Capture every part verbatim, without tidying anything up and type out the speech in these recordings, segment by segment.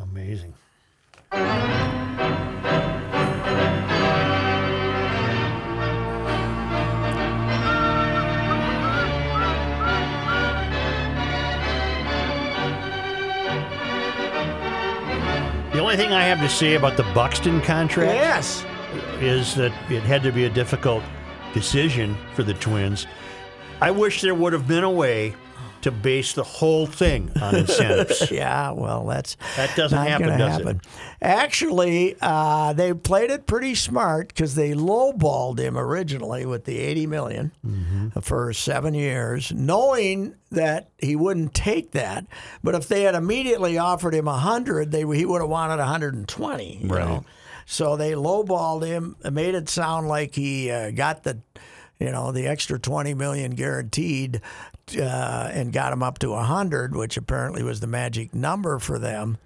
Amazing. The only thing I have to say about the Buxton contract yes. is that it had to be a difficult decision for the Twins. I wish there would have been a way to base the whole thing on incentives. yeah, well, that's that doesn't not happen, does happen. It? Actually, uh, they played it pretty smart because they lowballed him originally with the eighty million dollars mm-hmm. for seven years, knowing that he wouldn't take that. But if they had immediately offered him one hundred, they he would have wanted one hundred twenty. Right. You know? So they lowballed him, made it sound like he uh, got the, you know, the extra twenty million dollars guaranteed. Uh, and got him up to one hundred, which apparently was the magic number for them.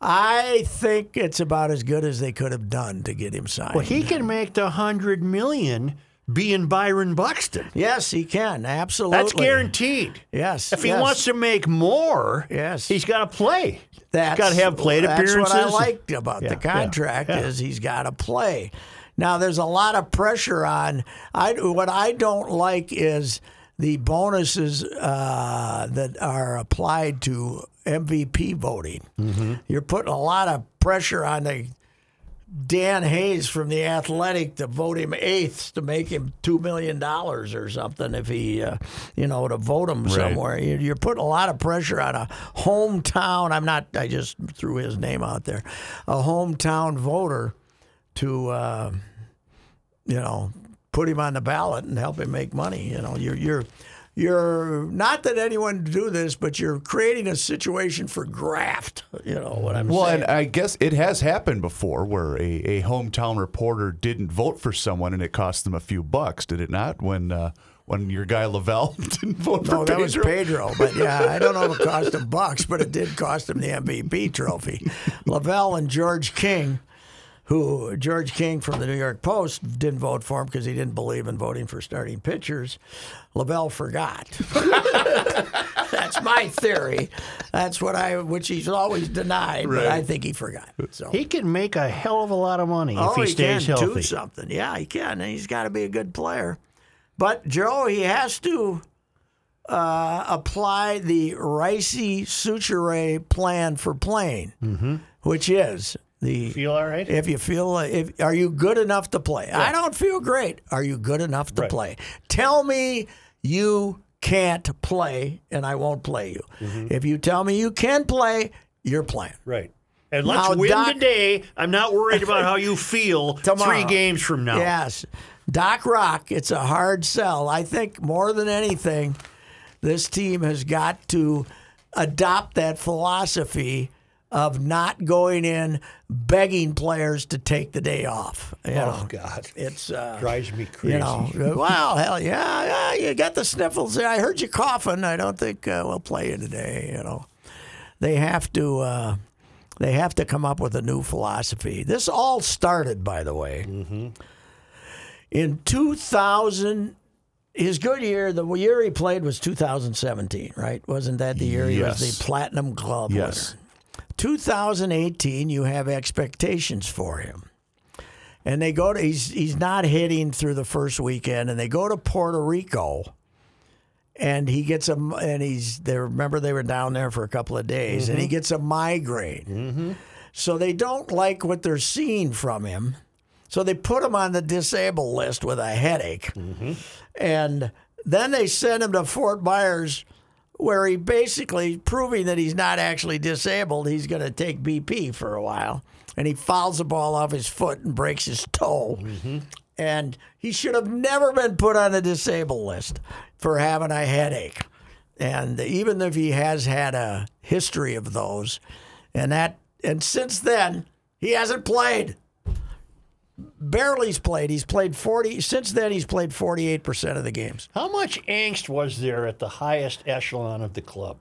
I think it's about as good as they could have done to get him signed. Well, he can make the one hundred million dollars being Byron Buxton. Yes, he can. Absolutely. That's guaranteed. Yes. If yes. he wants to make more, yes. he's got to play. That's, he's got to have plate well, appearances. That's what I liked about yeah, the contract yeah, yeah. is he's got to play. Now, there's a lot of pressure on. I, what I don't like is the bonuses uh, that are applied to M V P voting. Mm-hmm. You're putting a lot of pressure on the Dan Hayes from The Athletic to vote him eighth to make him two million dollars or something if he, uh, you know, to vote him right. somewhere. You're putting a lot of pressure on a hometown. I'm not, I just threw his name out there. A hometown voter to, uh, you know, put him on the ballot and help him make money. You know, you're you're you're not that anyone do this, but you're creating a situation for graft. You know what I'm well, saying? Well, and I guess it has happened before where a, a hometown reporter didn't vote for someone and it cost them a few bucks, did it not? When uh, when your guy Lavelle didn't vote no, for Pedro. No, that was Pedro. But yeah, I don't know if it cost him bucks, but it did cost him the M V P trophy. Lavelle and George King. Who George King from the New York Post didn't vote for him because he didn't believe in voting for starting pitchers. Lavelle forgot. That's my theory. That's what I, which he's always denied, right. but I think he forgot. So he can make a hell of a lot of money oh, if he, he stays can healthy. Do something, yeah, he can. And he's got to be a good player. But Joe, he has to uh, apply the Ricey Suture plan for playing, mm-hmm. which is. The, feel all right? If you feel, if are you good enough to play? Yeah. I don't feel great. Are you good enough to right. play? Tell me you can't play, and I won't play you. Mm-hmm. If you tell me you can play, you're playing. Right. And let's now, win Doc, today. I'm not worried about how you feel tomorrow. Three games from now. Yes. Doc Rock, it's a hard sell. I think more than anything, this team has got to adopt that philosophy of not going in begging players to take the day off. You oh know, God, it's uh, drives me crazy. You know, well, hell yeah, yeah, you got the sniffles. I heard you coughing. I don't think uh, we'll play you today. You know, they have to, uh, they have to come up with a new philosophy. This all started, by the way, mm-hmm. in two thousand. His good year, the year he played was two thousand seventeen. Right? Wasn't that the year yes. he was the Platinum Glove yes. winner? two thousand eighteen, you have expectations for him. And they go to, he's, he's not hitting through the first weekend, and they go to Puerto Rico, and he gets a and he's they remember they were down there for a couple of days, mm-hmm. and he gets a migraine. Mm-hmm. So they don't like what they're seeing from him. So they put him on the disabled list with a headache. Mm-hmm. And then they send him to Fort Myers, where he basically, proving that he's not actually disabled, he's going to take B P for a while. And he fouls the ball off his foot and breaks his toe. Mm-hmm. And he should have never been put on the disabled list for having a headache. And even if he has had a history of those, and that, and since then, he hasn't played. Barely's played. He's played forty. Since then, he's played forty-eight percent of the games. How much angst was there at the highest echelon of the club?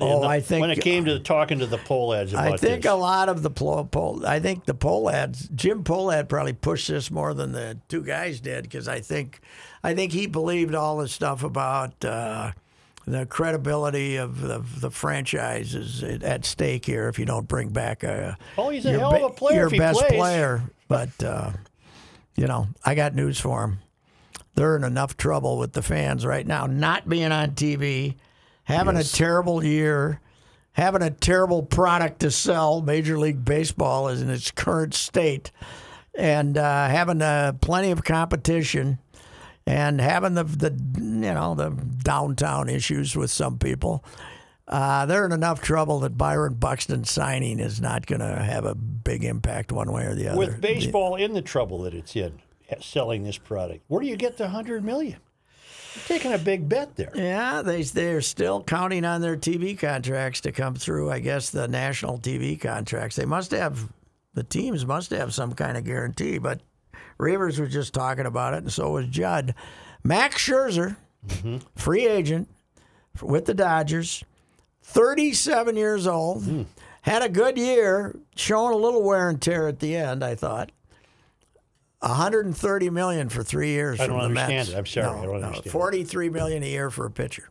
Oh, the, I think when it came to the, talking to the Pohlads about this, I think this. a lot of the pol, pol. I think the Pohlads. Jim Pohlad probably pushed this more than the two guys did, because I think, I think he believed all the stuff about uh, the credibility of, of the franchise is at stake here if you don't bring back a. Oh, he's a your, hell of a player. Your if he best plays. player. But, uh, you know, I got news for them. They're in enough trouble with the fans right now, not being on T V, having yes. a terrible year, having a terrible product to sell. Major League Baseball is in its current state, and uh, having uh, plenty of competition, and having the, the, you know, the downtown issues with some people. Uh, they're in enough trouble that Byron Buxton signing is not going to have a big impact one way or the other. With baseball in the trouble that it's in, selling this product, where do you get the one hundred million dollars? You're taking a big bet there. Yeah, they, they're still counting on their T V contracts to come through, I guess, the national T V contracts. They must have, the teams must have some kind of guarantee, but Reavers was just talking about it, and so was Judd. Max Scherzer, mm-hmm. free agent with the Dodgers. thirty-seven years old, mm. had a good year, showing a little wear and tear at the end, I thought. one hundred thirty million dollars for three years I from the Mets. I don't understand it. I'm sorry. No, I don't no, understand forty-three million dollars a year for a pitcher.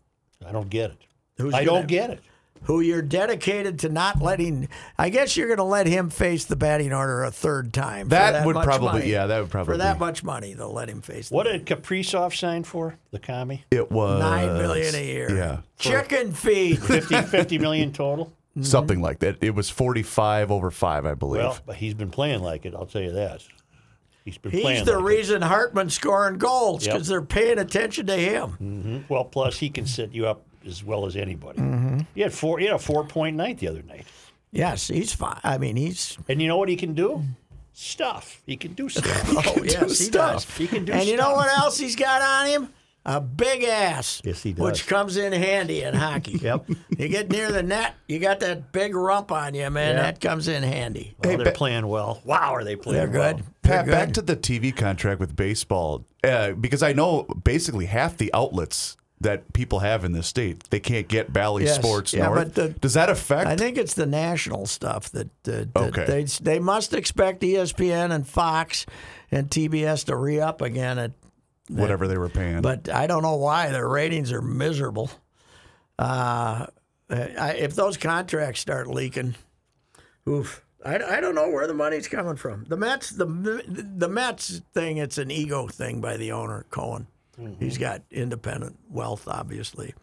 I don't get it. Who's I gonna, don't get it. Who you're dedicated to not letting – I guess you're going to let him face the batting order a third time. That, that would probably – yeah, that would probably For that be. much money, they'll let him face the What did Kaprizov sign for, the commie? It was – nine million dollars a year. Yeah. Chicken feed. fifty, fifty million total? Mm-hmm. Something like that. It was forty-five over five, I believe. Well, but he's been playing like it, I'll tell you that. He's been he's playing the like reason it. Hartman's scoring goals, because yep. they're paying attention to him. Mm-hmm. Well, plus he can set you up as well as anybody. Mm-hmm. He had four. He had a four-point night the other night. Yes, he's fine. I mean, he's and you know what he can do? Stuff. He can do stuff. he oh yes, do he stuff. does. He can do. And stuff. You know what else he's got on him? A big ass. Yes, he does. Which comes in handy in hockey. Yep. You get near the net, you got that big rump on you, man. Yep. That comes in handy. Well, hey, they're ba- playing well. Wow, are they playing? They're well. good. Pat, they're good. Back to the T V contract with baseball, uh, because I know basically half the outlets that people have in this state, they can't get Bally yes. Sports yeah, North. But the, does that affect? I think it's the national stuff that, uh, that okay. they they must expect E S P N and Fox and T B S to re-up again at that, whatever they were paying. But I don't know why their ratings are miserable. Uh, I, if those contracts start leaking, oof. I, I don't know where the money's coming from. The Mets, the the Mets thing, it's an ego thing by the owner, Cohen. Mm-hmm. He's got independent wealth, obviously.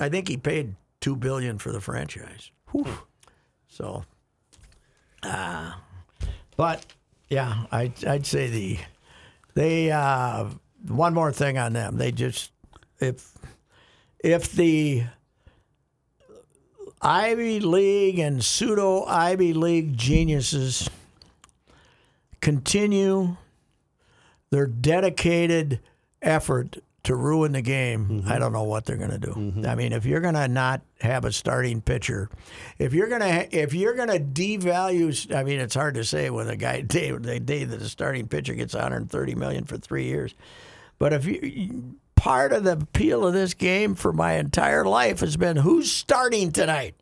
I think he paid two billion for the franchise. Whew. So, uh, but yeah, I, I'd say the they. Uh, one more thing on them. They just if if the Ivy League and pseudo Ivy League geniuses continue their dedicated effort to ruin the game, mm-hmm. I don't know what they're going to do. Mm-hmm. I mean, if you're going to not have a starting pitcher, if you're going to if you're going to devalue, I mean, it's hard to say when a guy day the day that a starting pitcher gets one hundred thirty million dollars for three years, but if you part of the appeal of this game for my entire life has been who's starting tonight,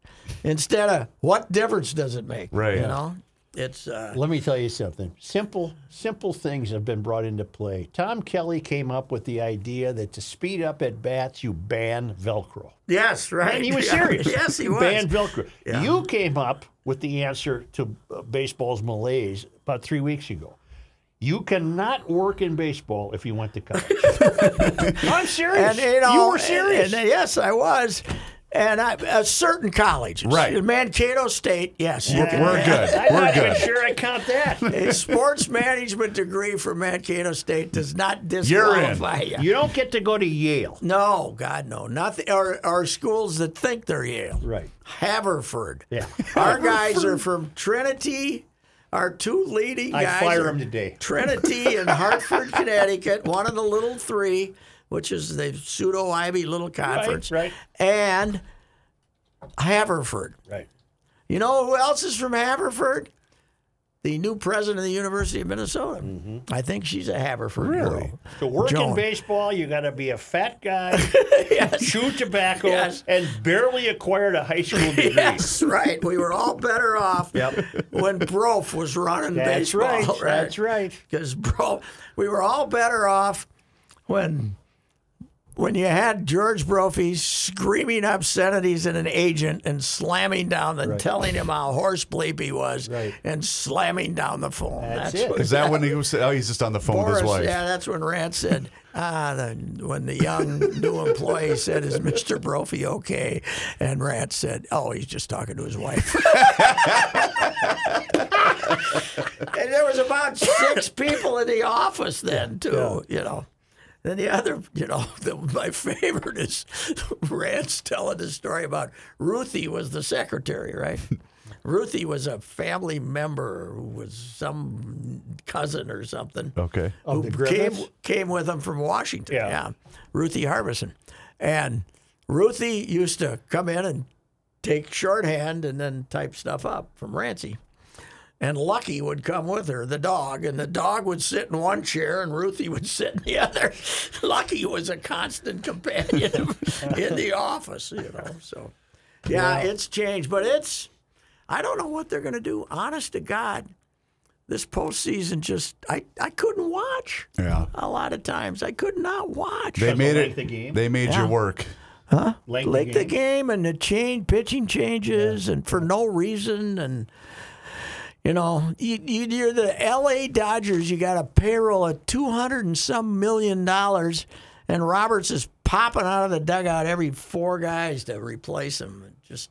instead of what difference does it make. Right. You know. It's, uh, let me tell you something. Simple, simple things have been brought into play. Tom Kelly came up with the idea that to speed up at bats, you ban Velcro. Yes, right. And he was serious. Yes, he was. Ban Velcro. Yeah. You came up with the answer to baseball's malaise about three weeks ago. You cannot work in baseball if you went to college. I'm serious. And, you know, you were serious. And, and, yes, I was. And I, a certain college. Right. Mankato State, yes. We're, yeah. we're good. I'm we're not good. even sure I count that. A sports management degree from Mankato State does not disqualify you. You don't get to go to Yale. No, God, no. Nothing. Or, or schools that think they're Yale. Right. Haverford. Yeah. Our guys are from Trinity. Our two leading guys. I fire them today. Trinity and Hartford, Connecticut. One of the little three, which is the pseudo Ivy little conference, right, right. And Haverford. Right. You know who else is from Haverford? The new president of the University of Minnesota. Mm-hmm. I think she's a Haverford really? girl. To work Joan. in baseball, you got to be a fat guy, yes. chew tobacco, yes. and barely acquired a high school degree. Yes, right. We were all better off yep. when Brophy was running That's baseball. Right. Right? That's right. Because Brophy, we were all better off when when you had George Brophy screaming obscenities at an agent and slamming down and right. telling him how horse bleep he was right. and slamming down the phone. That's, that's it. Is that, that when he was, oh, he's just on the phone Boris, with his wife. Yeah, that's when Rand said, ah, the, when the young new employee said, is Mister Brophy okay? And Rand said, oh, he's just talking to his wife. And there was about six people in the office then, too, yeah. you know. Then the other, you know, the, my favorite is Rand's telling the story about Ruthie was the secretary, right? Ruthie was a family member who was some cousin or something. Okay. Who the came, came with him from Washington. Yeah. yeah. Ruthie Harbison. And Ruthie used to come in and take shorthand and then type stuff up from Rancy. And Lucky would come with her, the dog, and the dog would sit in one chair and Ruthie would sit in the other. Lucky was a constant companion in the office, you know. So, yeah, wow. it's changed. But it's, I don't know what they're going to do. Honest to God, this postseason just, I, I couldn't watch. Yeah. A lot of times. I could not watch. They made it, the game. They made yeah. you work. Huh? Length Length the game. game and the change, pitching changes yeah. and for no reason and... You know, you, you, you're the L A Dodgers. You got a payroll of two hundred and some million dollars, and Roberts is popping out of the dugout every four guys to replace him. Just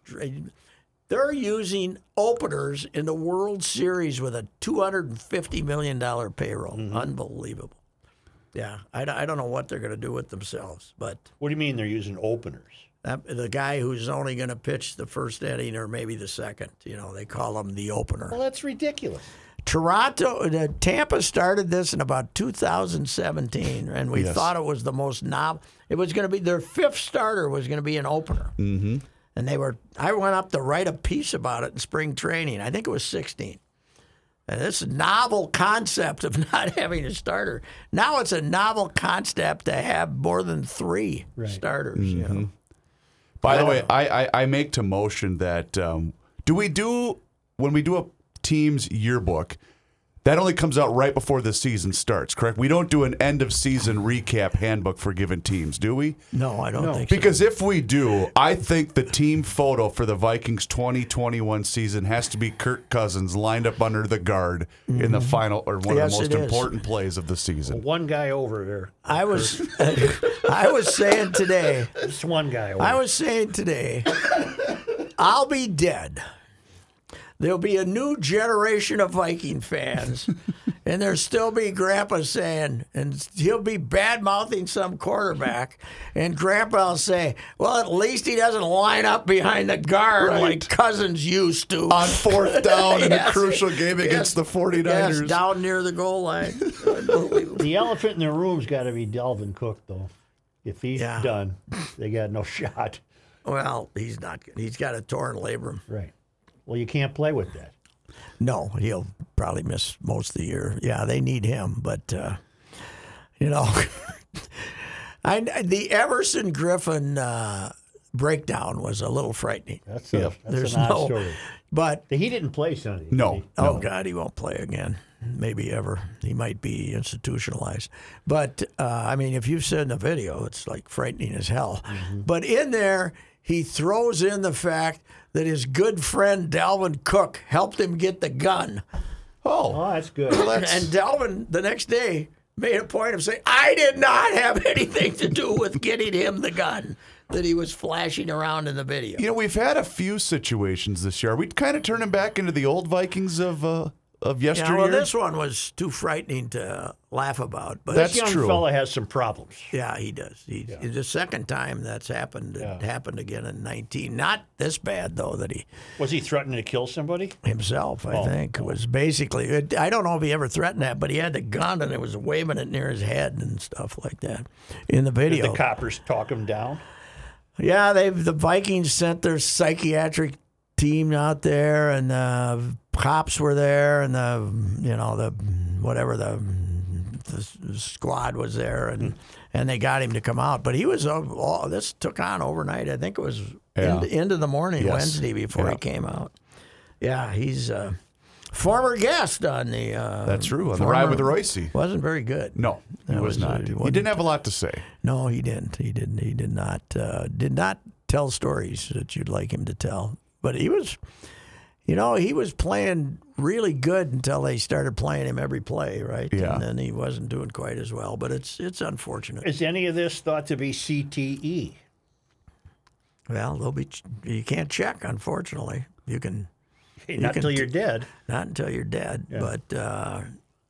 they're using openers in the World Series with a two hundred fifty million dollars payroll. Mm-hmm. Unbelievable. Yeah, I, I don't know what they're going to do with themselves. But what do you mean they're using openers? The guy who's only going to pitch the first inning or maybe the second. You know, they call him the opener. Well, that's ridiculous. Toronto, the, Tampa started this in about two thousand seventeen, and we yes. thought it was the most novel. It was going to be their fifth starter was going to be an opener. Mm-hmm. And they were, I went up to write a piece about it in spring training. I think it was sixteen. And this novel concept of not having a starter. Now it's a novel concept to have more than three right. starters, mm-hmm. you know. By the way, I, I, I make to motion that um, do we do when we do a team's yearbook, that only comes out right before the season starts, correct? We don't do an end of season recap handbook for given teams, do we? No, I don't no. think so. Because if we do, I think the team photo for the Vikings twenty twenty-one season has to be Kirk Cousins lined up under the guard mm-hmm. in the final or one yes, of the most important plays of the season. Well, one guy over there. I was I was saying today. Just one guy over. I was saying today, I'll be dead. There'll be a new generation of Viking fans, and there'll still be Grandpa saying, and he'll be bad-mouthing some quarterback, and Grandpa will say, well, at least he doesn't line up behind the guard right. like Cousins used to. On fourth down yes. in a crucial game yes. against the forty-niners. Yes, down near the goal line. The elephant in the room's got to be Dalvin Cook, though. If he's yeah. done, they got no shot. Well, he's not good. He's got a torn labrum. Right. Well, you can't play with that. No, he'll probably miss most of the year. Yeah, they need him, but uh, you know, I the Everson Griffin uh, breakdown was a little frightening. That's a, yep. that's There's an no, odd story. But he didn't play Sunday. No. no, oh God, he won't play again. Maybe ever. He might be institutionalized. But uh, I mean, if you've seen the video, it's like frightening as hell. Mm-hmm. But in there, he throws in the fact that his good friend Dalvin Cook helped him get the gun. Oh, oh that's good. And Dalvin, the next day, made a point of saying, I did not have anything to do with getting him the gun that he was flashing around in the video. You know, we've had a few situations this year. We'd kind of turn him back into the old Vikings of uh, of yesteryear. Yeah, well, this one was too frightening to laugh about. But that's this young true. Fella has some problems. Yeah, he does. He, yeah. It's the second time that's happened. It yeah. happened again in nineteen. Not this bad, though, that he... Was he threatening to kill somebody? Himself, I oh. think. It was basically... It, I don't know if he ever threatened that, but he had the gun and it was waving it near his head and stuff like that in the video. Did the coppers talk him down? Yeah, they've the Vikings sent their psychiatric team out there, and the cops were there, and the you know the whatever the, the squad was there, and and they got him to come out. But he was oh, this took on overnight. I think it was yeah. in, into the morning yes. Wednesday before yeah. he came out. Yeah, he's a former guest on the. Uh, That's true. On the Ride with Royce. Wasn't very good. No, he that was, was not. He, he didn't have a lot to say. No, he didn't. He didn't. He did not. Uh, did not tell stories that you'd like him to tell. But he was, you know, he was playing really good until they started playing him every play, right? Yeah. And then he wasn't doing quite as well. But it's it's unfortunate. Is any of this thought to be C T E? Well, they'll be. You can't check, unfortunately. You can. Hey, not you can, until you're dead. Not until you're dead. Yeah. But uh,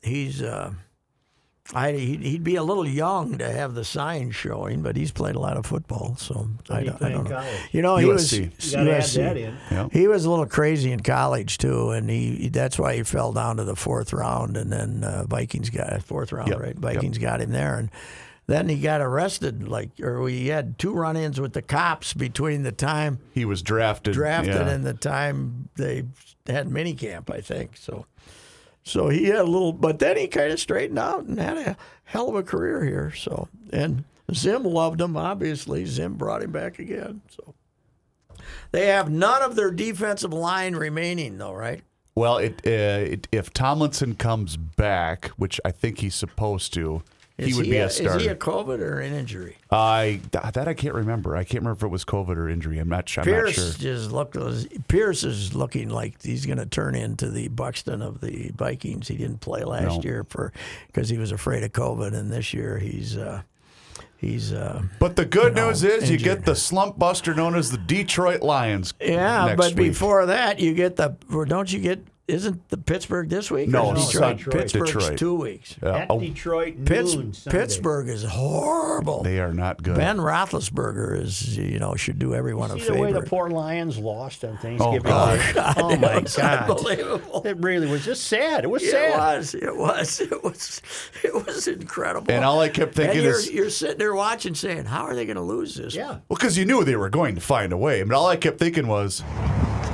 he's. Uh, I, he'd be a little young to have the signs showing, but he's played a lot of football, so I, I don't know. College? You know, he U S C. Was you U S C. Add that in. Yeah. He was a little crazy in college too, and he that's why he fell down to the fourth round, and then uh, Vikings got fourth round, yep. right? Vikings yep. got him there, and then he got arrested. Like, or he had two run-ins with the cops between the time he was drafted, drafted, yeah. and the time they had minicamp, I think. So. So he had a little, but then he kind of straightened out and had a hell of a career here. So, and Zim loved him, obviously. Zim brought him back again. So they have none of their defensive line remaining, though, right? Well, it, uh, it, if Tomlinson comes back, which I think he's supposed to, is he would he be a, a starter. Is he a COVID or an injury? I that I can't remember. I can't remember if it was COVID or injury. I'm not, I'm Pierce not sure. Just looked, Pierce is looking like he's going to turn into the Buxton of the Vikings. He didn't play last no. year for because he was afraid of COVID, and this year he's uh, he's. Uh, but the good you know, news is injured. You get the slump buster known as the Detroit Lions. Yeah, next but week. Before that, you get the don't you get. Isn't the Pittsburgh this week? No, it's Detroit. Detroit. Pittsburgh's Detroit. Two weeks. Uh, At Detroit Pitts- noon Sunday. Pittsburgh is horrible. They are not good. Ben Roethlisberger is, you know, should do everyone you a see favor. See the way the poor Lions lost on Thanksgiving. Oh, God. God. Oh my God. Unbelievable. It really was just sad. It was it sad. Was, it was. It was. It was incredible. And all I kept thinking you're, is... You're sitting there watching saying, how are they going to lose this? Yeah. Well, because you knew they were going to find a way. But I mean, all I kept thinking was...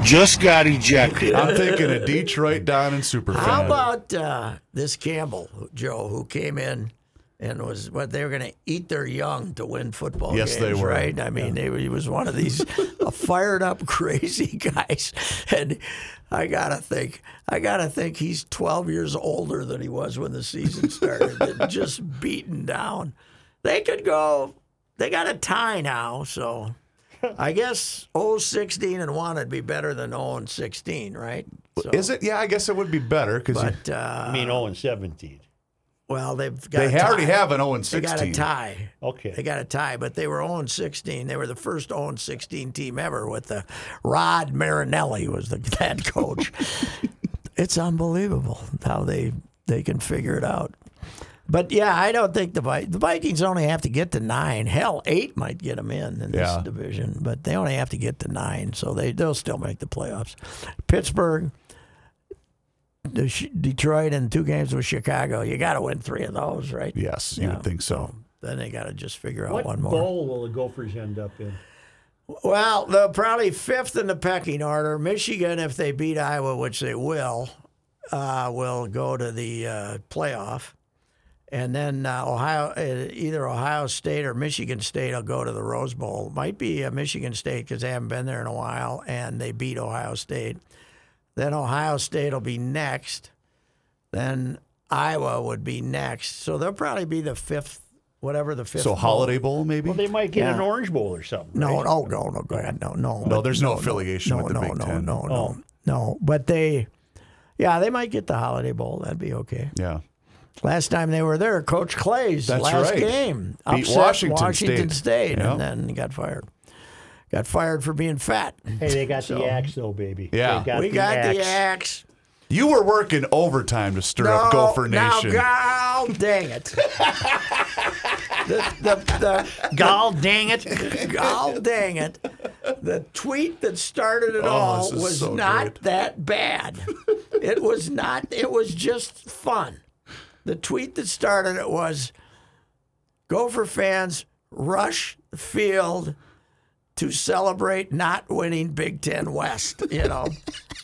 Just got ejected. I'm thinking of Detroit down in Superfan. How about uh, this Campbell, Joe, who came in and was what well, they were going to eat their young to win football yes, games, they were. Right? I mean, yeah. they, he was one of these uh, fired up, crazy guys. And I gotta think, I gotta think he's twelve years older than he was when the season started, and just beaten down. They could go. They got a tie now, so. I guess oh sixteen and one would be better than oh and sixteen, right? So, is it? Yeah, I guess it would be better. Because you uh, mean oh and seventeen. Well, they've got They a tie. already have an oh and sixteen. They got a tie. Okay. They got a tie, but they were oh and sixteen. They were the first oh and sixteen team ever with the Rod Marinelli was the head coach. It's unbelievable how they, they can figure it out. But, yeah, I don't think the, Vi- the Vikings only have to get to nine. Hell, eight might get them in in this yeah. division, but they only have to get to nine, so they, they'll still make the playoffs. Pittsburgh, De- Detroit, and two games with Chicago. You got to win three of those, right? Yes, you yeah. would think so. Then they got to just figure out what one more. What bowl will the Gophers end up in? Well, they're probably fifth in the pecking order. Michigan, if they beat Iowa, which they will, uh, will go to the uh, playoff. And then uh, Ohio, uh, either Ohio State or Michigan State will go to the Rose Bowl. Might be uh, Michigan State because they haven't been there in a while, and they beat Ohio State. Then Ohio State will be next. Then Iowa would be next. So they'll probably be the fifth, whatever the fifth. So bowl. Holiday Bowl, maybe? Well, they might get yeah. an Orange Bowl or something. No, right? no, no, no, go ahead. No, no. No, but, there's no, no affiliation no, with no, the Big no, Ten. No, no, no, oh. no, no. But they... Yeah, they might get the Holiday Bowl. That'd be okay. Yeah. Last time they were there, Coach Clay's That's last right. game. Beat upset Washington, Washington State. State yep. And then got fired. Got fired for being fat. Hey, they got so, the axe, though, baby. Yeah. Got we the got axe. the axe. You were working overtime to stir no, up Gopher Nation. No, God dang it. the, the, the, God dang it. God dang it. The tweet that started it oh, all was so not great. that bad. It was not. It was just fun. The tweet that started it was, Gopher fans rush the field to celebrate not winning Big Ten West. You know,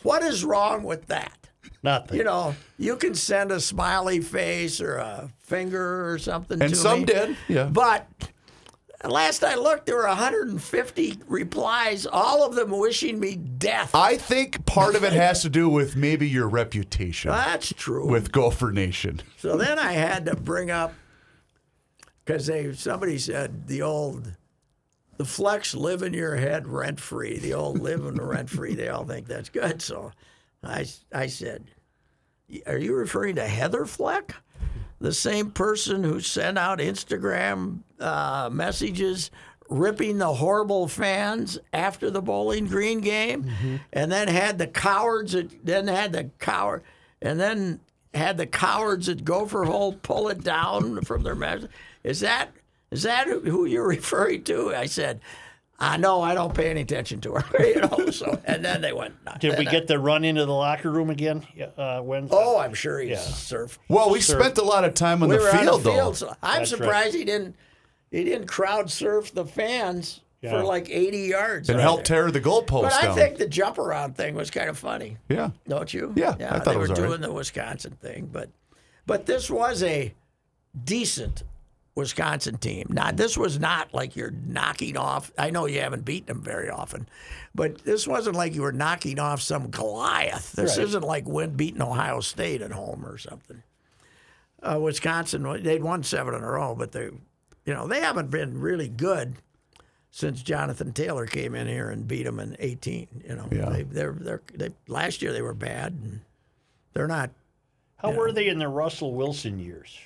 what is wrong with that? Nothing. You know, you can send a smiley face or a finger or something and to some me, did, yeah. But last I looked, there were one hundred fifty replies, all of them wishing me death. I think part of it has to do with maybe your reputation. That's true. With Gopher Nation. So then I had to bring up, because they somebody said the old... The flex live in your head rent-free. The old live in the rent-free, they all think that's good. So I, I said, are you referring to Heather Fleck? The same person who sent out Instagram uh, messages ripping the horrible fans after the Bowling Green game mm-hmm. and then had the cowards at, then had the coward and then had the cowards at Gopher Hole pull it down from their message. Is that Is that who you're referring to? I said, I know, I don't pay any attention to her. You know, so and then they went. Nah, Did we I, get the run into the locker room again? Uh, Wednesday. Oh, I'm sure he yeah. surfed. Well, we surfed. spent a lot of time on we the were field, on the field though. So I'm That's surprised right. he didn't. He didn't crowd surf the fans yeah. for like eighty yards. And right help tear the goalpost But down. I think the jump around thing was kind of funny. Yeah. Don't you? Yeah. yeah I thought they it was were doing right. the Wisconsin thing, but but this was a decent Wisconsin team. Now, this was not like you're knocking off. I know you haven't beaten them very often, but this wasn't like you were knocking off some Goliath. This right. isn't like win, beating Ohio State at home or something. Uh, Wisconsin, they'd won seven in a row, but they, you know, they haven't been really good since Jonathan Taylor came in here and beat them in eighteen. You know, yeah. they, they're they're they last year they were bad. And they're not. How were know. they in the Russell Wilson years?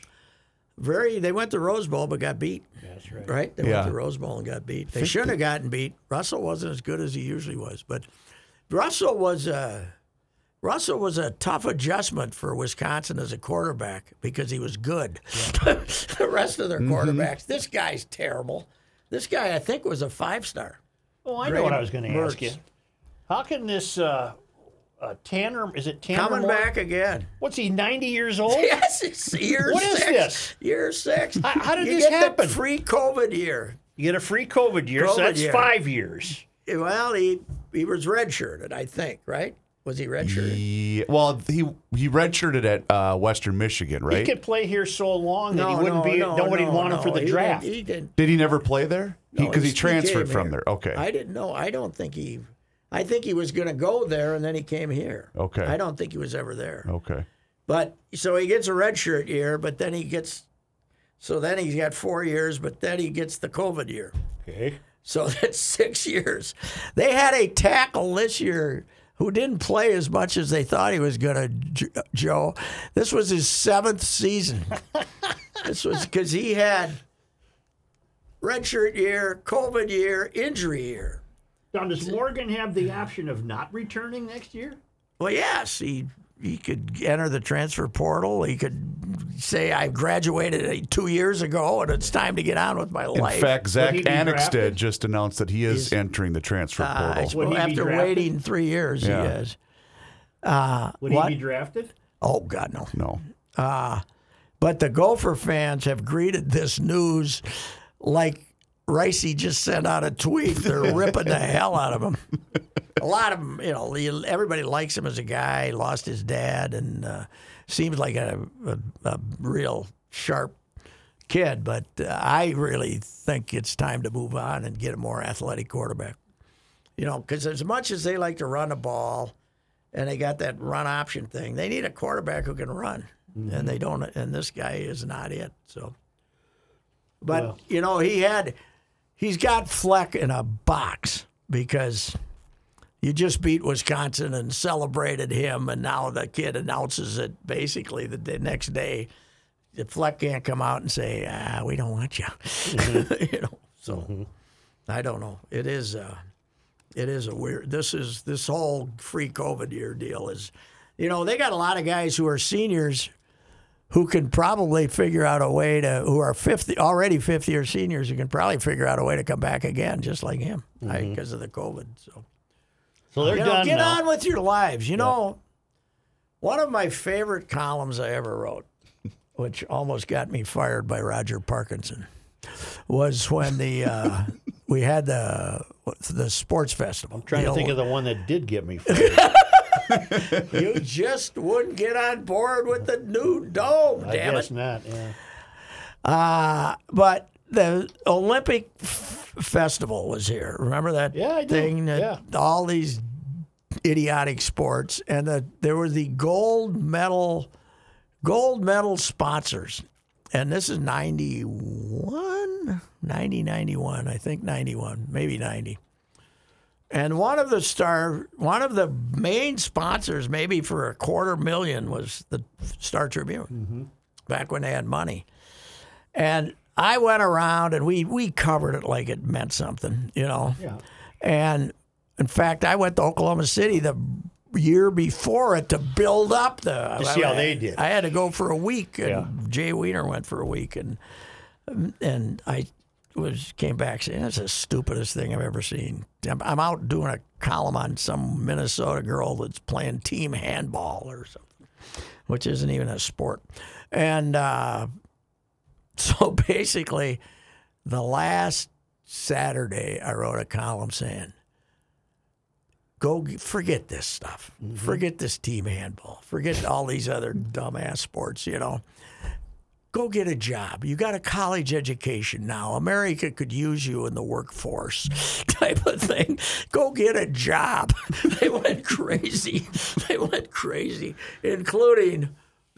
Very, they went to Rose Bowl but got beat. That's right. Right? They yeah. went to Rose Bowl and got beat. They shouldn't have gotten beat. Russell wasn't as good as he usually was, but Russell was a Russell was a tough adjustment for Wisconsin as a quarterback because he was good. Yeah. The rest of their quarterbacks, mm-hmm. this guy's terrible. This guy, I think, was a five-star. Oh, I Graham know what I was going to ask you. How can this? Uh, Uh, Tanner, is it Tanner Coming Moore? back again. What's he, ninety years old? Yes, it's year what six. What is this? Year six. How, how did you this get happen? The free COVID year. You get a free COVID year, COVID so that's year. five years. Well, he he was redshirted, I think, right? Was he redshirted? Yeah, well, he he redshirted at uh, Western Michigan, right? He could play here so long that no, he wouldn't no, be, no, nobody no, want no. him for the he draft. Didn't, he didn't. Did he never play there? Because no, he, he transferred from here. there. Okay. I didn't know. I don't think he... I think he was going to go there, and then he came here. Okay. I don't think he was ever there. Okay. But so he gets a redshirt year, but then he gets, so then he's got four years, but then he gets the COVID year. Okay. So that's six years. They had a tackle this year who didn't play as much as they thought he was going to, Joe. This was his seventh season. This was because he had redshirt year, COVID year, injury year. Now, does Morgan have the option of not returning next year? Well, yes. He he could enter the transfer portal. He could say, I graduated two years ago, and it's time to get on with my life. In fact, Zach Anixted just announced that he is He's, entering the transfer portal. Uh, well, after waiting three years, yeah. he is. Uh, Would he what? be drafted? Oh, God, no. No. Uh, but the Gopher fans have greeted this news like, Ricey just sent out a tweet. They're ripping the hell out of him. A lot of them, you know, everybody likes him as a guy. He lost his dad and uh, seems like a, a, a real sharp kid. But uh, I really think it's time to move on and get a more athletic quarterback. You know, because as much as they like to run the ball and they got that run option thing, they need a quarterback who can run. Mm-hmm. And they don't, and this guy is not it. So, but, well. you know, he had... He's got Fleck in a box because you just beat Wisconsin and celebrated him, and now the kid announces it basically the, the next day. The Fleck can't come out and say, ah, we don't want you. Mm-hmm. you know, so mm-hmm. I don't know. It is uh, it is a weird. This is this whole free COVID year deal is, you know, they got a lot of guys who are seniors who can probably figure out a way to, who are fifty already fifth-year seniors who can probably figure out a way to come back again, just like him, mm-hmm. right, because of the COVID. So, so they're you know, done Get now. on with your lives. You yeah. know, one of my favorite columns I ever wrote, which almost got me fired by Roger Parkinson, was when the uh, we had the the sports festival. I'm trying to think old. of the one that did get me fired. You just wouldn't get on board with the new dome, I damn guess it. not, yeah. Uh, but the Olympic f- Festival was here. Remember that yeah, I thing? That yeah. All these idiotic sports. And the, there were the gold medal, gold medal sponsors. And this is ninety-one, ninety, ninety-one, I think ninety-one, maybe ninety. And one of the star, one of the main sponsors, maybe for a quarter million, was the Star Tribune, mm-hmm. back when they had money. And I went around and we we covered it like it meant something, you know. Yeah. And in fact, I went to Oklahoma City the year before it to build up the. To see I, how they did. I had to go for a week, and yeah. Jay Wiener went for a week, and and I. Was came back saying that's the stupidest thing I've ever seen. I'm, I'm out doing a column on some Minnesota girl that's playing team handball or something, which isn't even a sport. And uh, so basically, the last Saturday I wrote a column saying, "Go forget this stuff. Mm-hmm. Forget this team handball. Forget all these other dumbass sports. You know." Go get a job. You got a college education now. America could use you in the workforce type of thing. Go get a job. They went crazy. They went crazy, including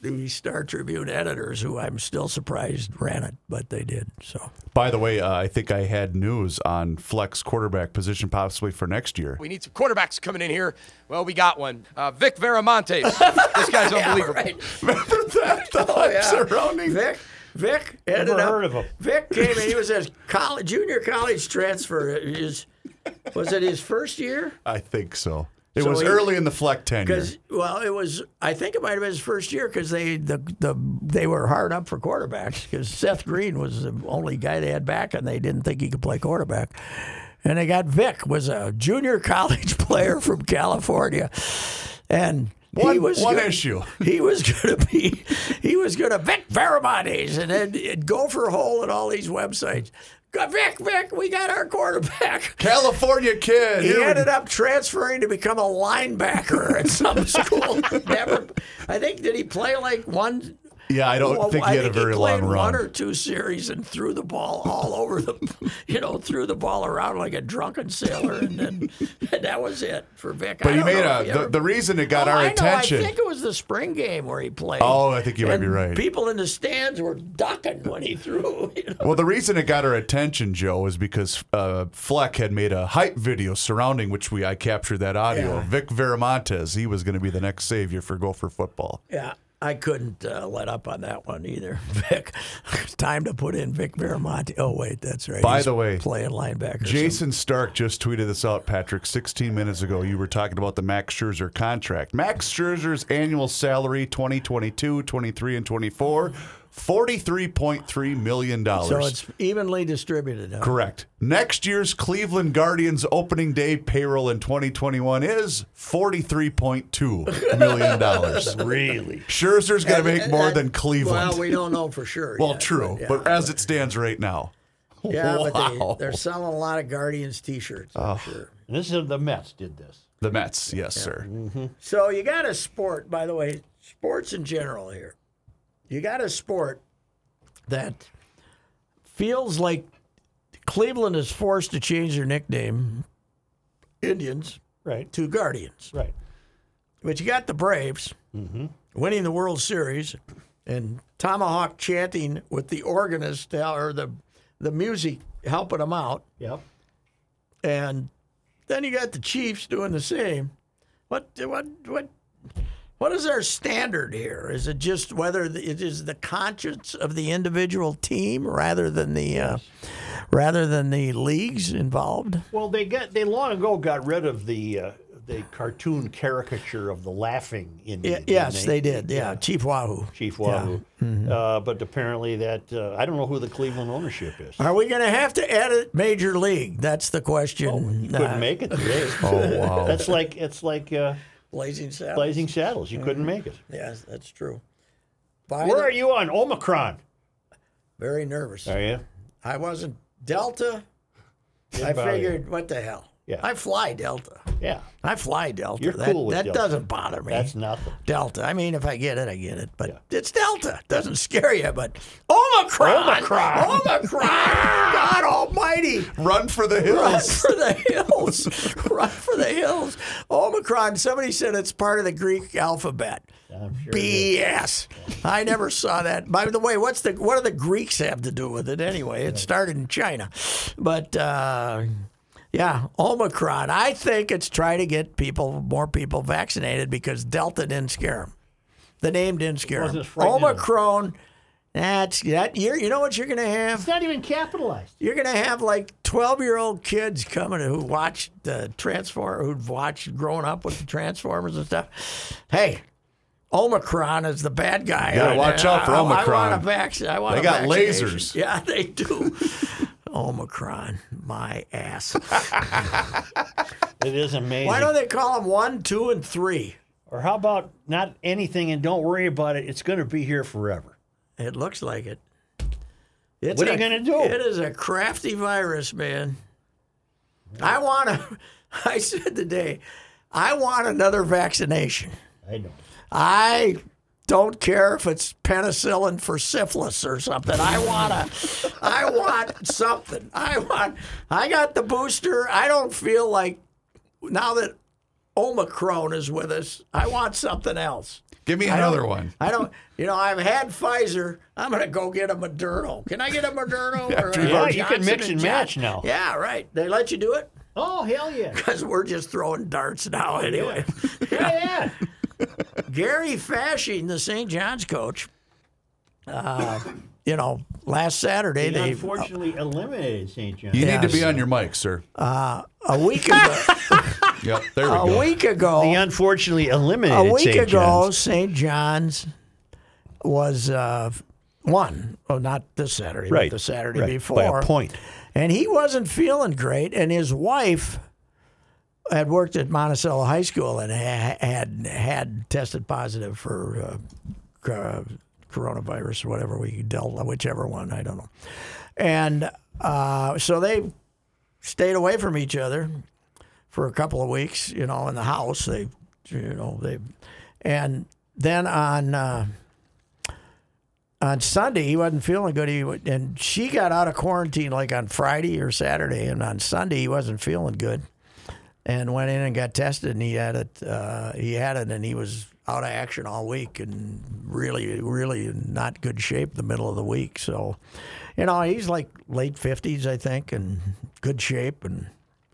the Star Tribune editors, who I'm still surprised ran it, but they did. So, by the way, uh, I think I had news on Fleck's quarterback position possibly for next year. We need some quarterbacks coming in here. Well, we got one. Uh, Vic Viramontes. This guy's unbelievable. Yeah, right. Remember that? The oh, yeah. surrounding Vic. Vic ended Never up, heard of him. Vic came in. He was a college, junior college transfer. His, was it his first year? I think so. It so was he, early in the Fleck tenure. Well, it was. I think it might have been his first year because they the, the they were hard up for quarterbacks because Seth Green was the only guy they had back, and they didn't think he could play quarterback. And they got Vic, was a junior college player from California, and one, he was one gonna, issue. He was going to be he was going to Vic Viramontes and then Gopher Hole and all these websites. Vic, Vic, we got our quarterback. California kid. He dude. ended up transferring to become a linebacker at some school. Never, I think, did he play like one? Yeah, I don't well, think he had a very long run. One or two series and threw the ball all over the, you know, threw the ball around like a drunken sailor, and then and that was it for Vic. But he made a, he the, ever, the reason it got oh, our I know, attention. I think it was the spring game where he played. Oh, I think you might be right. People in the stands were ducking when he threw. You know? Well, the reason it got our attention, Joe, was because uh, Fleck had made a hype video surrounding which we I captured that audio. Yeah. Vic Viramontes, he was going to be the next savior for Gopher football. Yeah. I couldn't uh, let up on that one either, Vic. Time to put in Vic Viramontes. Oh, wait, that's right. By He's the way, playing linebacker. Jason Stark just tweeted this out, Patrick. sixteen minutes ago, you were talking about the Max Scherzer contract. Max Scherzer's annual salary, twenty twenty-two, twenty-three, and twenty-four, forty-three point three million dollars. So it's evenly distributed. Huh? Correct. Next year's Cleveland Guardians opening day payroll in twenty twenty-one is forty-three point two million dollars. Really? Scherzer's going to make and, more and, than Cleveland. Well, we don't know for sure. Well, yet, true. But, yeah, but as but, it stands right now. Yeah, wow. But they, they're selling a lot of Guardians T-shirts. Oh. For sure. This is the Mets did this. The Mets, yes, yeah. sir. Mm-hmm. So you got a sport, by the way, sports in general here. You got a sport that feels like Cleveland is forced to change their nickname, Indians, right. to Guardians. Right. But you got the Braves mm-hmm. winning the World Series and Tomahawk chanting with the organist or the the music helping them out. Yep. And Then you got the Chiefs doing the same. What what what what is our standard here? Is it just whether it is the conscience of the individual team rather than the uh, rather than the leagues involved? Well, they got they long ago got rid of the uh, the cartoon caricature of the laughing Indian. Yes, they, they did. Yeah, yeah. Chief Wahoo. Chief Wahoo. Yeah. Mm-hmm. Uh, but apparently that uh, I don't know who the Cleveland ownership is. Are we going to have to edit Major League? That's the question. Oh, you couldn't uh, make it today. Oh wow. That's like it's like uh, Blazing Saddles. Blazing Saddles. You mm-hmm. couldn't make it. Yes, that's true. By Where the... are you on Omicron? Very nervous. Are you? I wasn't Delta. Didn't I figured, you. What the hell. Yeah. I fly Delta. Yeah. I fly Delta. You're that cool with that Delta. Doesn't bother me. That's nothing. Delta. I mean, if I get it, I get it. But yeah. It's Delta. It doesn't scare you, but Omicron. Omicron. Omicron. God almighty. Run for the hills. Run for the hills. Run for the hills. Omicron. Somebody said it's part of the Greek alphabet. I'm sure B S. I never saw that. By the way, what's the what do the Greeks have to do with it anyway? It started in China. But... Uh, Yeah, Omicron. I think it's trying to get people, more people vaccinated because Delta didn't scare them. The name didn't scare them. Omicron, that's that. You're, you know what you're going to have? It's not even capitalized. You're going to have like twelve-year-old kids coming who watched the Transformers, who've watched growing up with the Transformers and stuff. Hey. Omicron is the bad guy. Yeah, watch out for Omicron. I want a vaccine. I want they a got lasers. Yeah, they do. Omicron, my ass. It is amazing. Why don't they call them one, two, and three? Or how about not anything and don't worry about it? It's going to be here forever. It looks like it. It's what are a, you going to do? It is a crafty virus, man. Yeah. I want to. I said today, I want another vaccination. I know. I don't care if it's penicillin for syphilis or something. I wanna, I want something. I want. I got the booster. I don't feel like now that Omicron is with us. I want something else. Give me another I one. I don't. You know, I've had Pfizer. I'm gonna go get a Moderno. Can I get a Moderno? yeah, or a yeah you can mix and, and match now. Yeah, right. They let you do it. Oh hell yeah! Because we're just throwing darts now anyway. Yeah. yeah. yeah. Gary Fasching, the Saint John's coach, uh, you know, last Saturday they, they unfortunately uh, eliminated Saint John's. You yeah, need to be so. On your mic, sir. Uh, a week ago, yep, there we a go. week ago, the unfortunately eliminated. A week Saint ago, Saint John's was uh, won. Oh, not this Saturday, right. but the Saturday right. before by a point. And he wasn't feeling great, and his wife. Had worked at Monticello High School and had had tested positive for uh, coronavirus, whatever we dealt, whichever one, I don't know. And uh, so they stayed away from each other for a couple of weeks, you know, in the house. They, you know, they, and then on uh, on Sunday he wasn't feeling good. He would, and she got out of quarantine like on Friday or Saturday, and on Sunday he wasn't feeling good. And went in and got tested, and he had it. Uh, he had it, and he was out of action all week, and really, really in not good shape the middle of the week. So, you know, he's like late fifties, I think, and good shape, and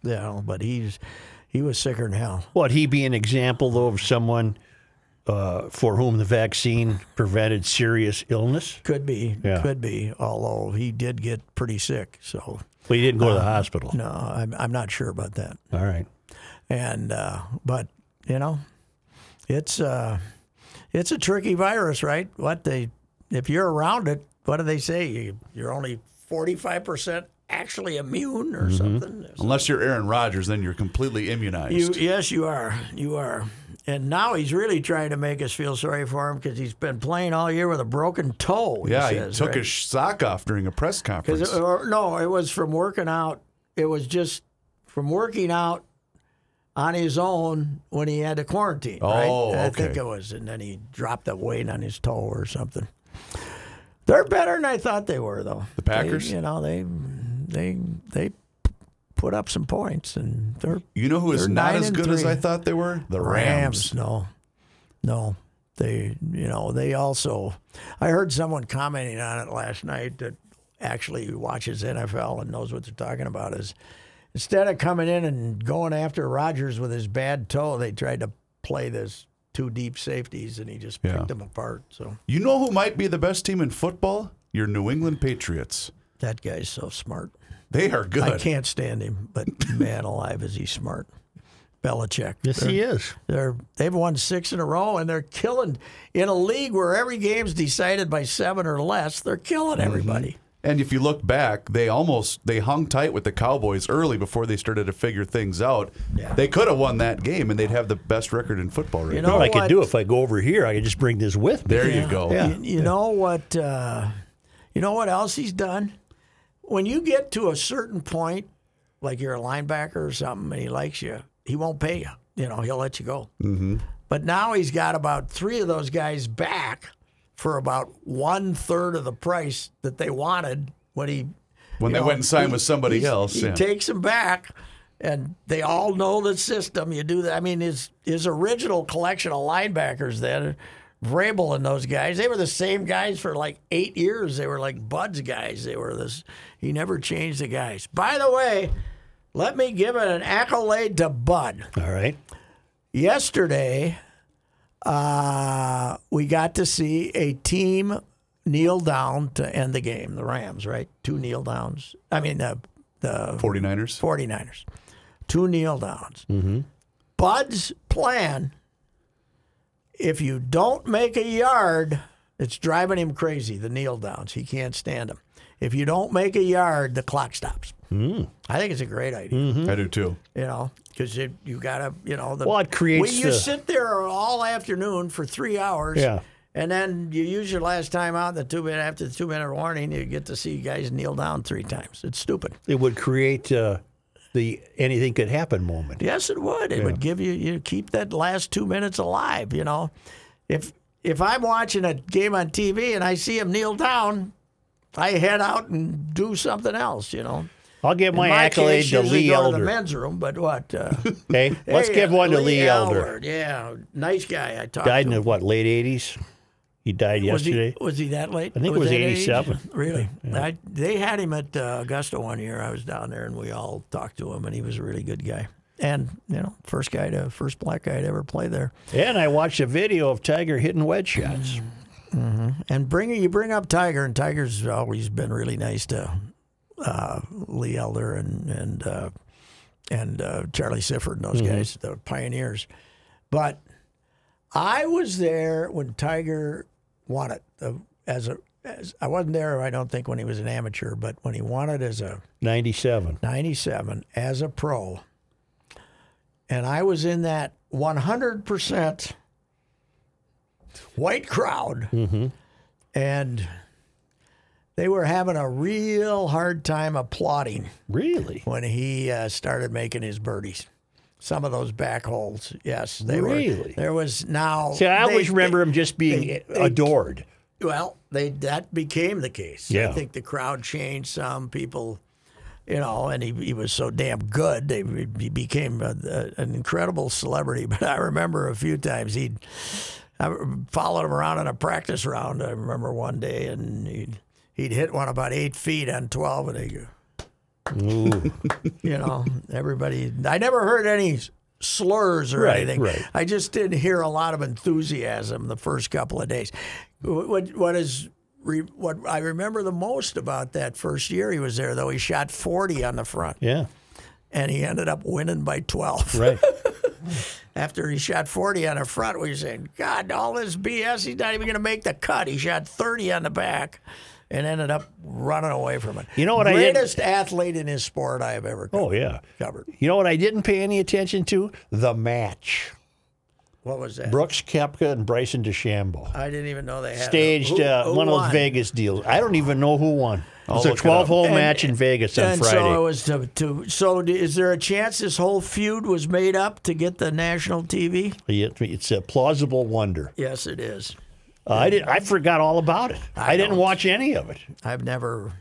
you know, but he's he was sicker than hell. Would he be an example though of someone uh, for whom the vaccine prevented serious illness? Could be, yeah. could be. Although he did get pretty sick, so. Well, he didn't go to the uh, hospital. No, I'm I'm not sure about that. All right. And uh, but you know, it's uh, it's a tricky virus, right? What they if you're around it, what do they say? You, you're only forty-five percent actually immune or mm-hmm. something. Unless you're Aaron Rodgers, then you're completely immunized. You, yes, you are. You are. And now he's really trying to make us feel sorry for him because he's been playing all year with a broken toe. He yeah, says, he took right? his sock off during a press conference. It, or, no, it was from working out. It was just from working out. On his own when he had to quarantine, right? Oh, okay. I think it was, and then he dropped a weight on his toe or something. They're better than I thought they were, though. The Packers, they, you know, they they they put up some points, and they're you know who is not as good three. as I thought they were? The Rams. Rams. No, no, they you know they also. I heard someone commenting on it last night that actually watches N F L and knows what they're talking about is. instead of coming in and going after Rodgers with his bad toe, they tried to play this two deep safeties, and he just picked yeah. them apart. So you know who might be the best team in football? Your New England Patriots. That guy's so smart. They are good. I can't stand him, but man alive, is he smart. Belichick. Yes, they're, he is. They're, they've won six in a row, and they're killing in a league where every game's decided by seven or less. They're killing everybody. Mm-hmm. And if you look back, they almost they hung tight with the Cowboys early before they started to figure things out. Yeah. They could have won that game, and they'd have the best record in football right now. You know what I could do if I go over here? I could just bring this with me. There yeah. you go. Yeah. You, you yeah. know what? Uh, you know what else he's done? When you get to a certain point, like you're a linebacker or something, and he likes you, he won't pay you. You know, he'll let you go. Mm-hmm. But now he's got about three of those guys back for about one third of the price that they wanted when he when they know, went and signed he, with somebody else. He yeah. takes them back, and they all know the system. You do that. I mean, his his original collection of linebackers then, Vrabel and those guys, they were the same guys for like eight years. They were like Bud's guys. They were this. He never changed the guys. By the way, let me give it an accolade to Bud. All right. Yesterday, uh, we got to see a team kneel down to end the game. The Rams, right? Two kneel downs. I mean, the, the 49ers. 49ers. Two kneel downs. Mm-hmm. Bud's plan, if you don't make a yard, it's driving him crazy, the kneel downs. He can't stand them. If you don't make a yard, the clock stops. Mm. I think it's a great idea. Mm-hmm. I do too. You know, because you, you got to, you know, the, well, it creates well, you the... sit there all afternoon for three hours, yeah. and then you use your last time out. The two minute after the two minute warning, you get to see guys kneel down three times. It's stupid. It would create uh, the anything could happen moment. Yes, it would. It yeah. would give you you keep that last two minutes alive. You know, if if I'm watching a game on T V and I see him kneel down, I head out and do something else. You know. I'll give my, my accolade to Lee Elder. To the men's room, but what? Uh, hey, let's hey, give one to Lee, Lee Elder. Elder. Yeah, nice guy. I talked. Died to in the what? Late eighties. He died was yesterday. He, was he that late? I think was it was eighty-seven. Really? Yeah. I, they had him at uh, Augusta one year. I was down there, and we all talked to him, and he was a really good guy. And you know, first guy to first black guy to ever play there. And I watched a video of Tiger hitting wedge shots. Mm-hmm. And bring you bring up Tiger, and Tiger's always been really nice to. Uh, Lee Elder and and uh, and uh, Charlie Sifford and those mm-hmm. guys, the pioneers. But I was there when Tiger won it. Uh, as a as, I wasn't there, I don't think, when he was an amateur, but when he won it as a ninety-seven, ninety-seven as a pro, and I was in that one hundred percent white crowd, mm-hmm. and. They were having a real hard time applauding. Really? When he uh, started making his birdies. Some of those back holes, yes. They really? Were, there was now... See, I they, always remember they, him just being they, adored. They, well, they that became the case. Yeah. I think the crowd changed some people, you know, and he, he was so damn good. They, he became a, a, an incredible celebrity. But I remember a few times he'd... I followed him around in a practice round, I remember one day, and he'd... He'd hit one about eight feet on twelve, and they go, ooh. You know, everybody. I never heard any slurs or right, anything. Right. I just didn't hear a lot of enthusiasm the first couple of days. What, what is what I remember the most about that first year he was there, though, he shot forty on the front. Yeah, and he ended up winning by twelve. Right. After he shot forty on the front, we were saying, God, all this B S. He's not even going to make the cut. He shot thirty on the back. And ended up running away from it. You know what I did? Greatest athlete in his sport I have ever covered. Oh, yeah. Covered. You know what I didn't pay any attention to? The match. What was that? Brooks Koepka and Bryson DeChambeau. I didn't even know they had staged who, uh, who one won? Of those Vegas deals. I don't even know who won. It was a twelve-hole match in Vegas on and Friday. So, it was to, to, so is there a chance this whole feud was made up to get the national T V? It's a plausible wonder. Yes, it is. Uh, I did. I forgot all about it. I, I didn't watch any of it. I've never.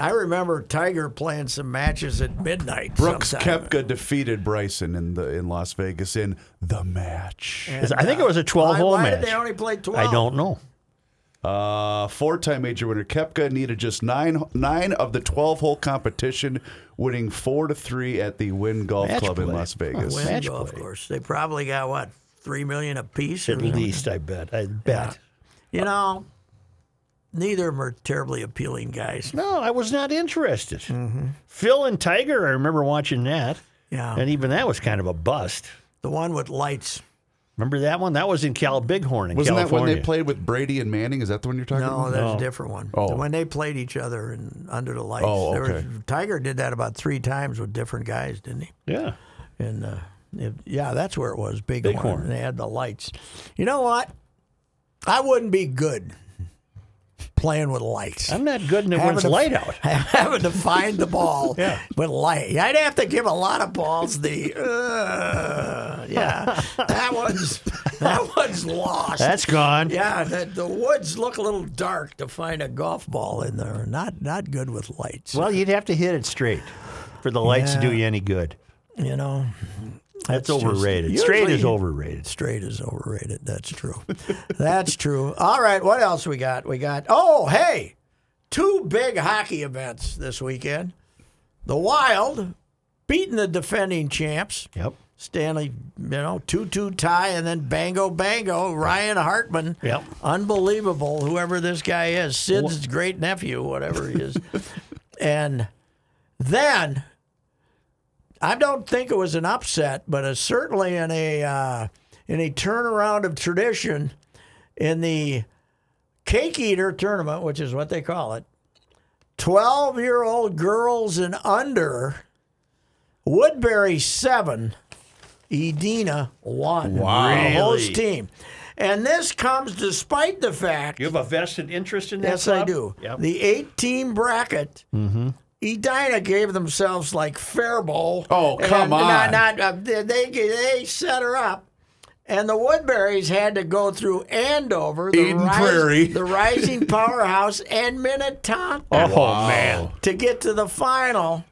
I remember Tiger playing some matches at midnight. Brooks Koepka defeated Bryson in the in Las Vegas in the match. And, I think uh, it was a twelve-hole match. Why did they only play twelve? I don't know. Uh, four-time major winner Koepka needed just nine nine of the twelve-hole competition, winning four to three at the Wynn Golf Match Club play. in Las Vegas. Oh, Wynn Golf Course. They probably got what three million a piece, at least. I bet. I bet. Yeah. You know, neither of them are terribly appealing guys. No, I was not interested. Mm-hmm. Phil and Tiger, I remember watching that. Yeah, and even that was kind of a bust. The one with lights. Remember that one? That was in Cal Bighorn in Wasn't California. Wasn't that when they played with Brady and Manning? Is that the one you're talking no, about? No, that's a different one. Oh. When they played each other in, under the lights. Oh, okay. There was, Tiger did that about three times with different guys, didn't he? Yeah. And uh, it, yeah, that's where it was, Bighorn. Bighorn. And they had the lights. You know what? I wouldn't be good playing with lights. I'm not good when it's light out. Having to find the ball yeah. with light. I'd have to give a lot of balls the... Uh, yeah, that one's that one's lost. That's gone. Yeah, the, the woods look a little dark to find a golf ball in there. Not not good with lights. Well, you'd have to hit it straight for the lights yeah. to do you any good. You know... That's, That's overrated. Just, straight is overrated. Straight is overrated. That's true. That's true. All right, what else we got? We got, oh, hey, two big hockey events this weekend. The Wild beating the defending champs. Yep. Stanley, you know, two two tie, and then bango, bango, Ryan Hartman. Yep. Unbelievable, whoever this guy is. Sid's what? Great-nephew, whatever he is. And then... I don't think it was an upset, but it's certainly in a uh, in a turnaround of tradition in the Cake Eater tournament, which is what they call it. twelve-year-old girls and under, Woodbury seven, Edina one. Wow. Really? Host team. And this comes despite the fact... You have a vested interest in that Yes, club? I do. Yep. The eight-team bracket... Mm-hmm. Edina gave themselves like Faribault. Oh, come and, on. Not, not, they, they set her up. And the Woodburys had to go through Andover, the, Eden rise, Prairie. the rising powerhouse, and Minnetonka. Oh, wow. man. To get to the final.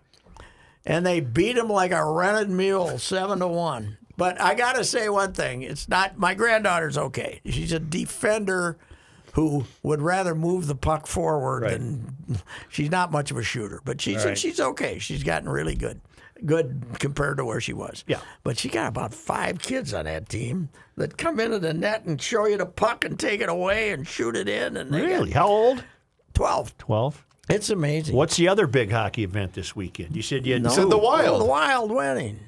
And they beat them like a rented mule, seven to one. But I got to say one thing. It's not, my granddaughter's okay. She's a defender who would rather move the puck forward right. than she's not much of a shooter, but she's right. she's okay. She's gotten really good, good compared to where she was. Yeah, but she got about five kids on that team that come into the net and show you the puck and take it away and shoot it in. And they really, how old? Twelve. Twelve. It's amazing. What's the other big hockey event this weekend? You said you had no. You said the Wild. Oh, the Wild winning.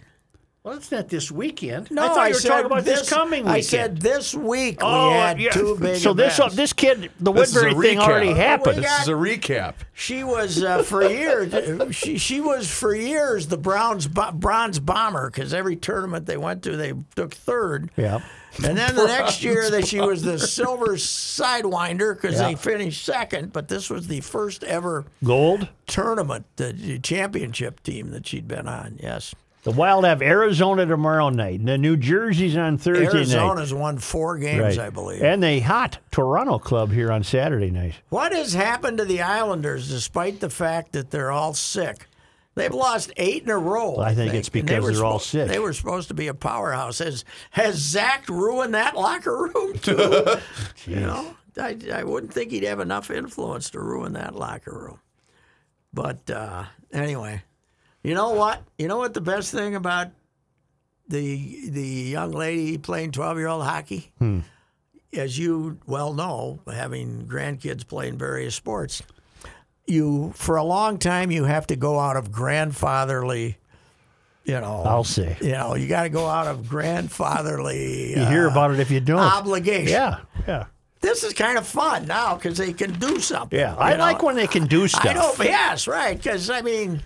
Well, it's not this weekend. No, I thought you were talking about this, this coming weekend. I said this week oh, we had yeah. two big So events. this this kid, the this Woodbury thing already happened. This got, is a recap. She was uh, for years. she she was for years the Browns bo- bronze bomber because every tournament they went to they took third. Yeah. And then the next year that she was the silver sidewinder because yeah. they finished second. But this was the first ever gold tournament, the championship team that she'd been on. Yes. The Wild have Arizona tomorrow night, and the New Jersey's on Thursday Arizona's night. Arizona's won four games, right. I believe. And they hot Toronto club here on Saturday night. What has happened to the Islanders, despite the fact that they're all sick? They've lopt eight in a row. Well, I, think I think it's because they they're spo- all sick. They were supposed to be a powerhouse. Has, has Zach ruined that locker room, too? You know, I, I wouldn't think he'd have enough influence to ruin that locker room. But uh, anyway... You know what? You know what the best thing about the the young lady playing twelve-year-old hockey? Hmm. As you well know, having grandkids playing various sports, you for a long time you have to go out of grandfatherly, you know. I'll say. You know, you got to go out of grandfatherly. You uh, hear about it if you don't. Obligation. Yeah, yeah. This is kind of fun now because they can do something. Yeah, I know? like when they can do stuff. I don't, yes, right, because, I mean...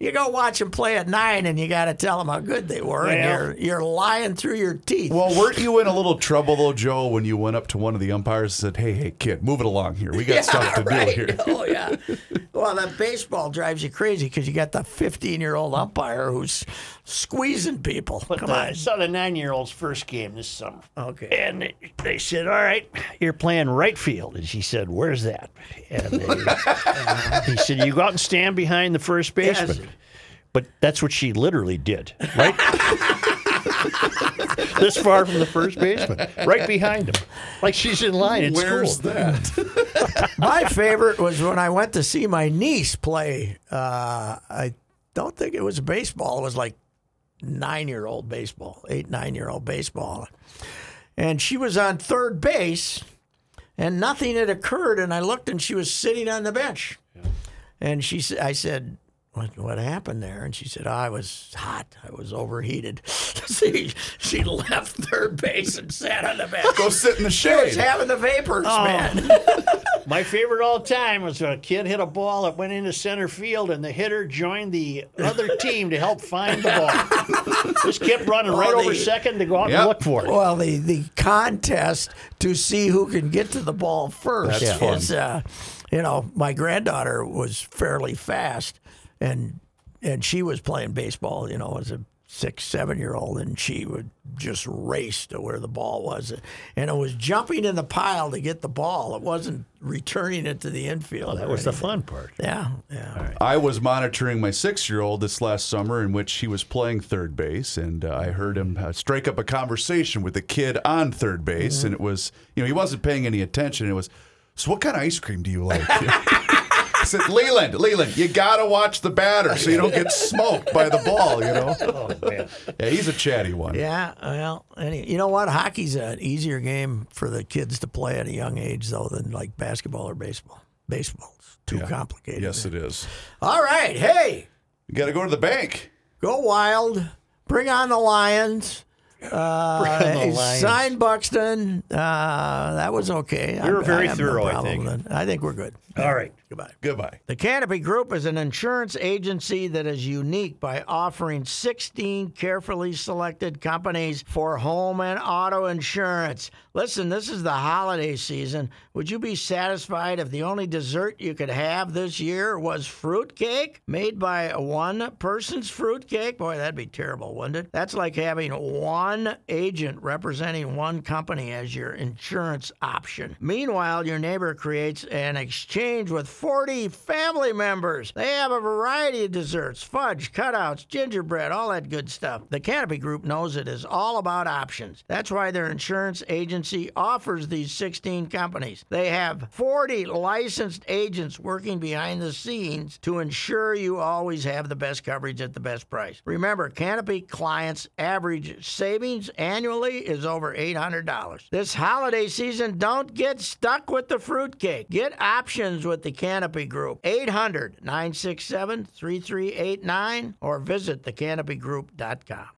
You go watch them play at nine, and you got to tell them how good they were, and yeah. you're, you're lying through your teeth. Well, weren't you in a little trouble, though, Joe, when you went up to one of the umpires and said, hey, hey, kid, move it along here. We got yeah, stuff to right. do here. Oh, yeah. Well, that baseball drives you crazy because you got the fifteen-year-old umpire who's squeezing people. Come the, on. I saw the nine-year-old's first game this summer. Okay. And they, they said, all right, you're playing right field. And she said, where's that? And they, uh, he said, you go out and stand behind the first baseman. Yes. But that's what she literally did, right? This far from the first baseman, right behind him. Like she's in line at Where's school. Where's that? My favorite was when I went to see my niece play. Uh, I don't think it was baseball. It was like nine-year-old baseball, eight, nine-year-old baseball. And she was on third base, and nothing had occurred. And I looked, and she was sitting on the bench. Yeah. And she, I said, What, what happened there? And she said, oh, I was hot. I was overheated. she, she left third base and sat on the bench. Go sit in the shade. She was having the vapors, oh. man. My favorite all time was when a kid hit a ball that went into center field, and the hitter joined the other team to help find the ball. Just kept running well, right the, over second to go out yep. and look for it. Well, the, the contest to see who can get to the ball first That's yeah. is, uh, you know, my granddaughter was fairly fast. And and she was playing baseball, you know, as a six, seven-year-old, and she would just race to where the ball was. And it was jumping in the pile to get the ball. It wasn't returning it to the infield. That was anything. The fun part. Yeah. yeah. All right. I was monitoring my six-year-old this last summer in which he was playing third base, and uh, I heard him uh, strike up a conversation with the kid on third base, mm-hmm. and it was, you know, he wasn't paying any attention. It was, so what kind of ice cream do you like? I said, Leland, Leland, you gotta watch the batter so you don't get smoked by the ball, you know. Oh man, yeah, he's a chatty one. Yeah, well, any, you know what? Hockey's an easier game for the kids to play at a young age, though, than like basketball or baseball. Baseball's too yeah. complicated. Yes, it is. All right, hey, you gotta go to the bank. Go wild. Bring on the Lions. Uh, sign Buxton. Uh, that was okay. We were very I thorough, no I think. Then. I think we're good. All right. Goodbye. Goodbye. The Canopy Group is an insurance agency that is unique by offering sixteen carefully selected companies for home and auto insurance. Listen, this is the holiday season. Would you be satisfied if the only dessert you could have this year was fruitcake? Made by one person's fruitcake? Boy, that'd be terrible, wouldn't it? That's like having one One agent representing one company as your insurance option. Meanwhile, your neighbor creates an exchange with forty family members. They have a variety of desserts, fudge, cutouts, gingerbread, all that good stuff. The Canopy Group knows it is all about options. That's why their insurance agency offers these sixteen companies. They have forty licensed agents working behind the scenes to ensure you always have the best coverage at the best price. Remember, Canopy clients average savings annually is over eight hundred dollars. This holiday season, don't get stuck with the fruitcake. Get options with the Canopy Group. eight hundred, nine six seven, three three eight nine or visit the canopy group dot com.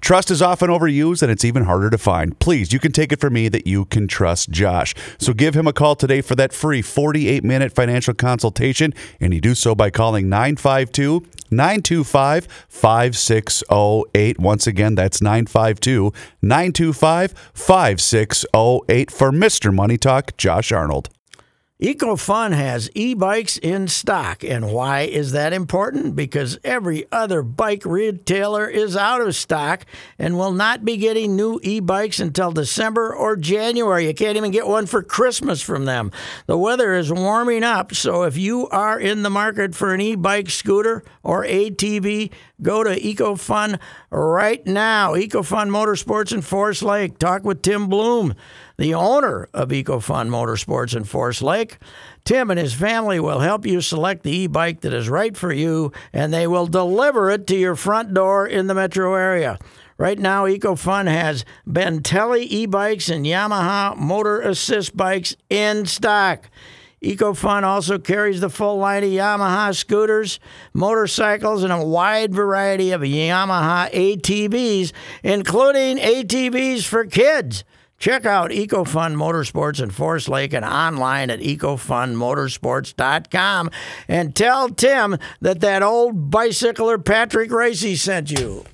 Trust is often overused, and it's even harder to find. Please, you can take it from me that you can trust Josh. So give him a call today for that free forty-eight minute financial consultation, and you do so by calling nine five two, nine two five, five six zero eight. Once again, that's nine five two, nine two five, five six zero eight for Mister Money Talk, Josh Arnold. EcoFun has e-bikes in stock, and why is that important? Because every other bike retailer is out of stock and will not be getting new e-bikes until December or January. You can't even get one for Christmas from them. The weather is warming up, so if you are in the market for an e-bike, scooter, or A T V, go to EcoFun right now. EcoFun Motorsports in Forest Lake. Talk with Tim Bloom, the owner of EcoFun Motorsports in Forest Lake. Tim and his family will help you select the e-bike that is right for you, and they will deliver it to your front door in the metro area. Right now, EcoFun has Bentelli e-bikes and Yamaha Motor Assist bikes in stock. EcoFun also carries the full line of Yamaha scooters, motorcycles, and a wide variety of Yamaha A T Vs, including A T Vs for kids. Check out EcoFun Motorsports in Forest Lake and online at eco fun motorsports dot com and tell Tim that that old bicycler Patrick Racy sent you.